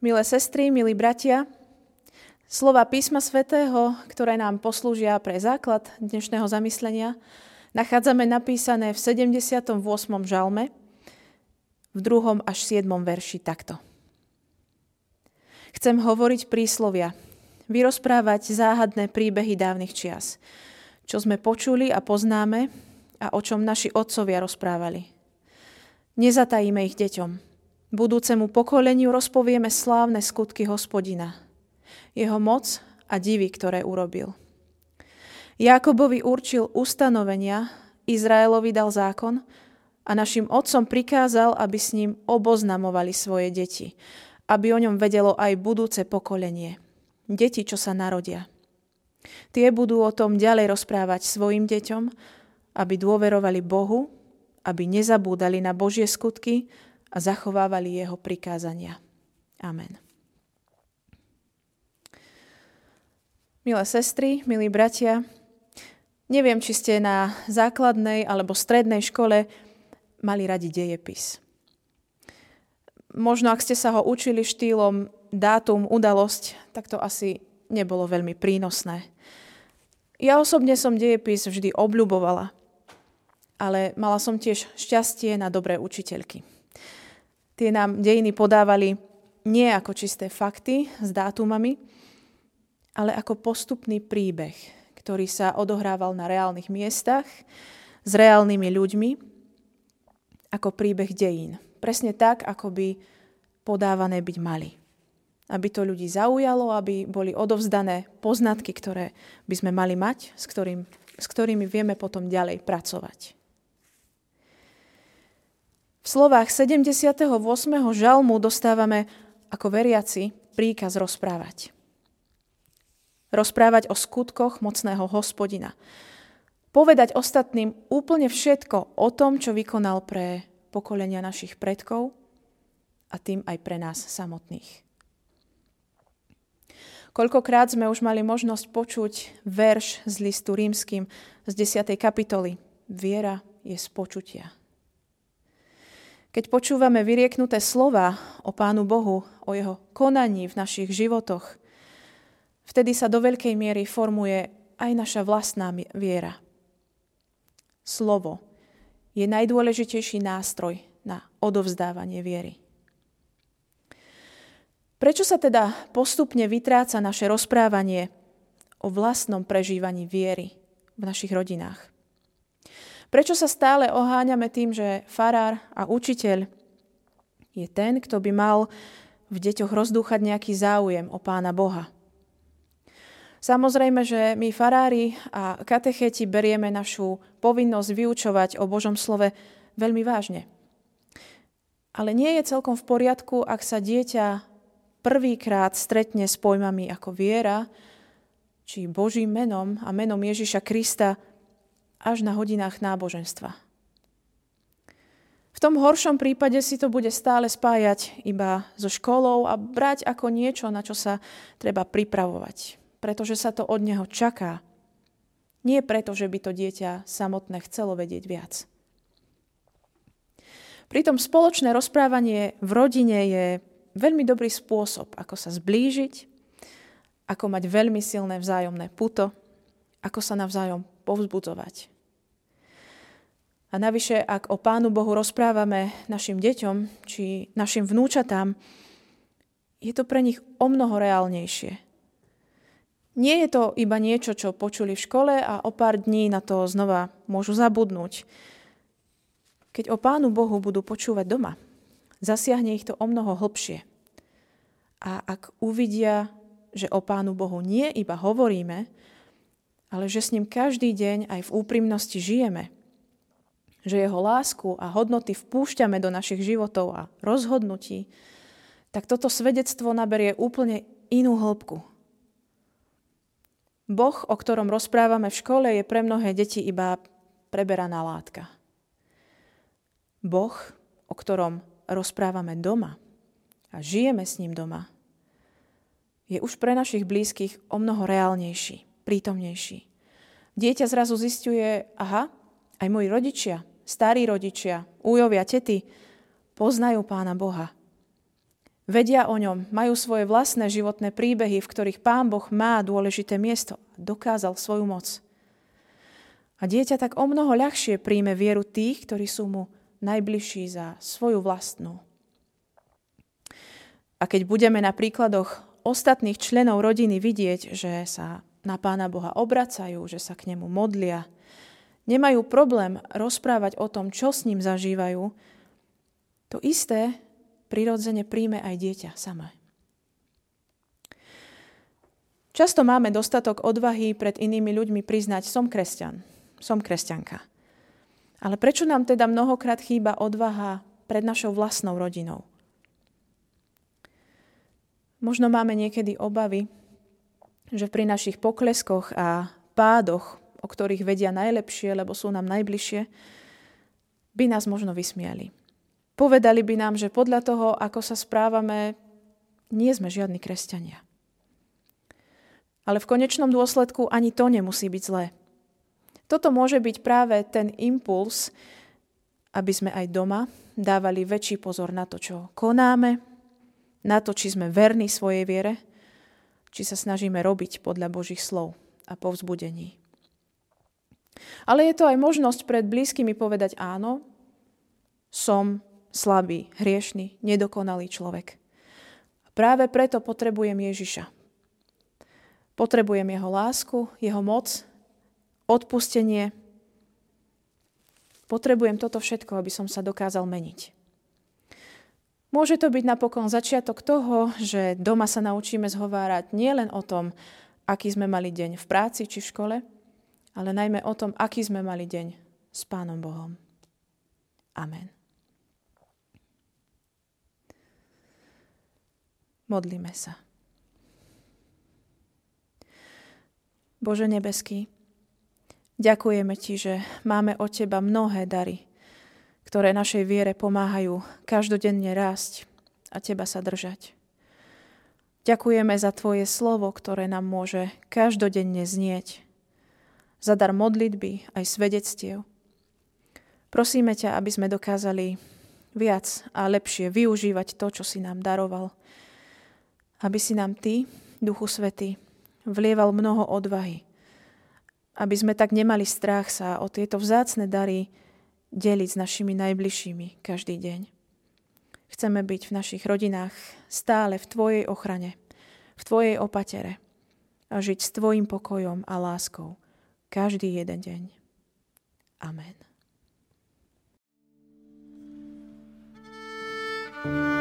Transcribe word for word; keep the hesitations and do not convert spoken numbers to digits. Milé sestry, milí bratia, slova Písma svätého, ktoré nám poslúžia pre základ dnešného zamyslenia, nachádzame napísané v sedemdesiatom ôsmom žalme, v druhom až siedmom verši takto. Chcem hovoriť príslovia, vyrozprávať záhadné príbehy dávnych čias, čo sme počuli a poznáme a o čom naši otcovia rozprávali. Nezatajíme ich deťom. Budúcemu pokoleniu rozpovieme slávne skutky Hospodina, jeho moc a divy, ktoré urobil. Jákobovi určil ustanovenia, Izraelovi dal zákon a našim otcom prikázal, aby s ním oboznamovali svoje deti, aby o ňom vedelo aj budúce pokolenie, deti, čo sa narodia. Tie budú o tom ďalej rozprávať svojim deťom, aby dôverovali Bohu, aby nezabúdali na Božie skutky a zachovávali jeho prikázania. Amen. Milé sestry, milí bratia, neviem, či ste na základnej alebo strednej škole mali radi dejepis. Možno, ak ste sa ho učili štýlom dátum, udalosť, tak to asi nebolo veľmi prínosné. Ja osobne som dejepis vždy obľubovala, ale mala som tiež šťastie na dobré učiteľky. Tie nám dejiny podávali nie ako čisté fakty s dátumami, ale ako postupný príbeh, ktorý sa odohrával na reálnych miestach s reálnymi ľuďmi, ako príbeh dejín. Presne tak, ako by podávané byť mali. Aby to ľudí zaujalo, aby boli odovzdané poznatky, ktoré by sme mali mať, s, ktorým, s ktorými vieme potom ďalej pracovať. V slovách sedemdesiateho ôsmeho žalmu dostávame ako veriaci príkaz rozprávať. Rozprávať o skutkoch mocného Hospodina. Povedať ostatným úplne všetko o tom, čo vykonal pre pokolenia našich predkov a tým aj pre nás samotných. Koľkokrát sme už mali možnosť počuť verš z listu rímskym z desiatej kapitoly. Viera je z počutia. Keď počúvame vyrieknuté slova o Pánu Bohu, o jeho konaní v našich životoch, vtedy sa do veľkej miery formuje aj naša vlastná viera. Slovo je najdôležitejší nástroj na odovzdávanie viery. Prečo sa teda postupne vytráca naše rozprávanie o vlastnom prežívaní viery v našich rodinách? Prečo sa stále oháňame tým, že farár a učiteľ je ten, kto by mal v deťoch rozdúchať nejaký záujem o Pána Boha? Samozrejme, že my farári a katechéti berieme našu povinnosť vyučovať o Božom slove veľmi vážne. Ale nie je celkom v poriadku, ak sa dieťa prvýkrát stretne s pojmami ako viera, či Božím menom a menom Ježiša Krista až na hodinách náboženstva. V tom horšom prípade si to bude stále spájať iba so školou a brať ako niečo, na čo sa treba pripravovať, pretože sa to od neho čaká. Nie preto, že by to dieťa samotné chcelo vedieť viac. Pritom spoločné rozprávanie v rodine je veľmi dobrý spôsob, ako sa zblížiť, ako mať veľmi silné vzájomné puto, ako sa navzájom povzbudzovať. A navyše, ak o Pánu Bohu rozprávame našim deťom či našim vnúčatám, je to pre nich omnoho reálnejšie. Nie je to iba niečo, čo počuli v škole a o pár dní na to znova môžu zabudnúť. Keď o Pánu Bohu budú počúvať doma, zasiahne ich to omnoho hlbšie. A ak uvidia, že o Pánu Bohu nie iba hovoríme, ale že s ním každý deň aj v úprimnosti žijeme, že jeho lásku a hodnoty vpúšťame do našich životov a rozhodnutí, tak toto svedectvo naberie úplne inú hĺbku. Boh, o ktorom rozprávame v škole, je pre mnohé deti iba preberaná látka. Boh, o ktorom rozprávame doma a žijeme s ním doma, je už pre našich blízkych omnoho reálnejší, prítomnejší. Dieťa zrazu zisťuje, aha, aj moji rodičia, starí rodičia, újovia, tety poznajú Pána Boha. Vedia o ňom, majú svoje vlastné životné príbehy, v ktorých Pán Boh má dôležité miesto a dokázal svoju moc. A dieťa tak o mnoho ľahšie príjme vieru tých, ktorí sú mu najbližší za svoju vlastnú. A keď budeme na príkladoch ostatných členov rodiny vidieť, že sa na Pána Boha obracajú, že sa k nemu modlia, nemajú problém rozprávať o tom, čo s ním zažívajú, to isté prirodzene príjme aj dieťa samé. Často máme dostatok odvahy pred inými ľuďmi priznať, som kresťan, som kresťanka. Ale prečo nám teda mnohokrát chýba odvaha pred našou vlastnou rodinou? Možno máme niekedy obavy, že pri našich pokleskoch a pádoch, o ktorých vedia najlepšie, lebo sú nám najbližšie, by nás možno vysmiali. Povedali by nám, že podľa toho, ako sa správame, nie sme žiadni kresťania. Ale v konečnom dôsledku ani to nemusí byť zlé. Toto môže byť práve ten impuls, aby sme aj doma dávali väčší pozor na to, čo konáme, na to, či sme verní svojej viere, či sa snažíme robiť podľa Božích slov a povzbudení. Ale je to aj možnosť pred blízkymi povedať áno, som slabý, hriešny, nedokonalý človek. Práve preto potrebujem Ježiša. Potrebujem jeho lásku, jeho moc, odpustenie. Potrebujem toto všetko, aby som sa dokázal meniť. Môže to byť napokon začiatok toho, že doma sa naučíme zhovárať nielen o tom, aký sme mali deň v práci či v škole, ale najmä o tom, aký sme mali deň s Pánom Bohom. Amen. Modlíme sa. Bože nebeský, ďakujeme Ti, že máme od Teba mnohé dary, ktoré našej viere pomáhajú každodenne rásť a Teba sa držať. Ďakujeme za Tvoje slovo, ktoré nám môže každodenne znieť, za dar modlitby aj svedectiev. Prosíme ťa, aby sme dokázali viac a lepšie využívať to, čo si nám daroval, aby si nám Ty, Duchu Svätý, vlieval mnoho odvahy, aby sme tak nemali strach sa o tieto vzácne dary deliť s našimi najbližšími každý deň. Chceme byť v našich rodinách stále v Tvojej ochrane, v Tvojej opatere a žiť s Tvojim pokojom a láskou každý jeden deň. Amen.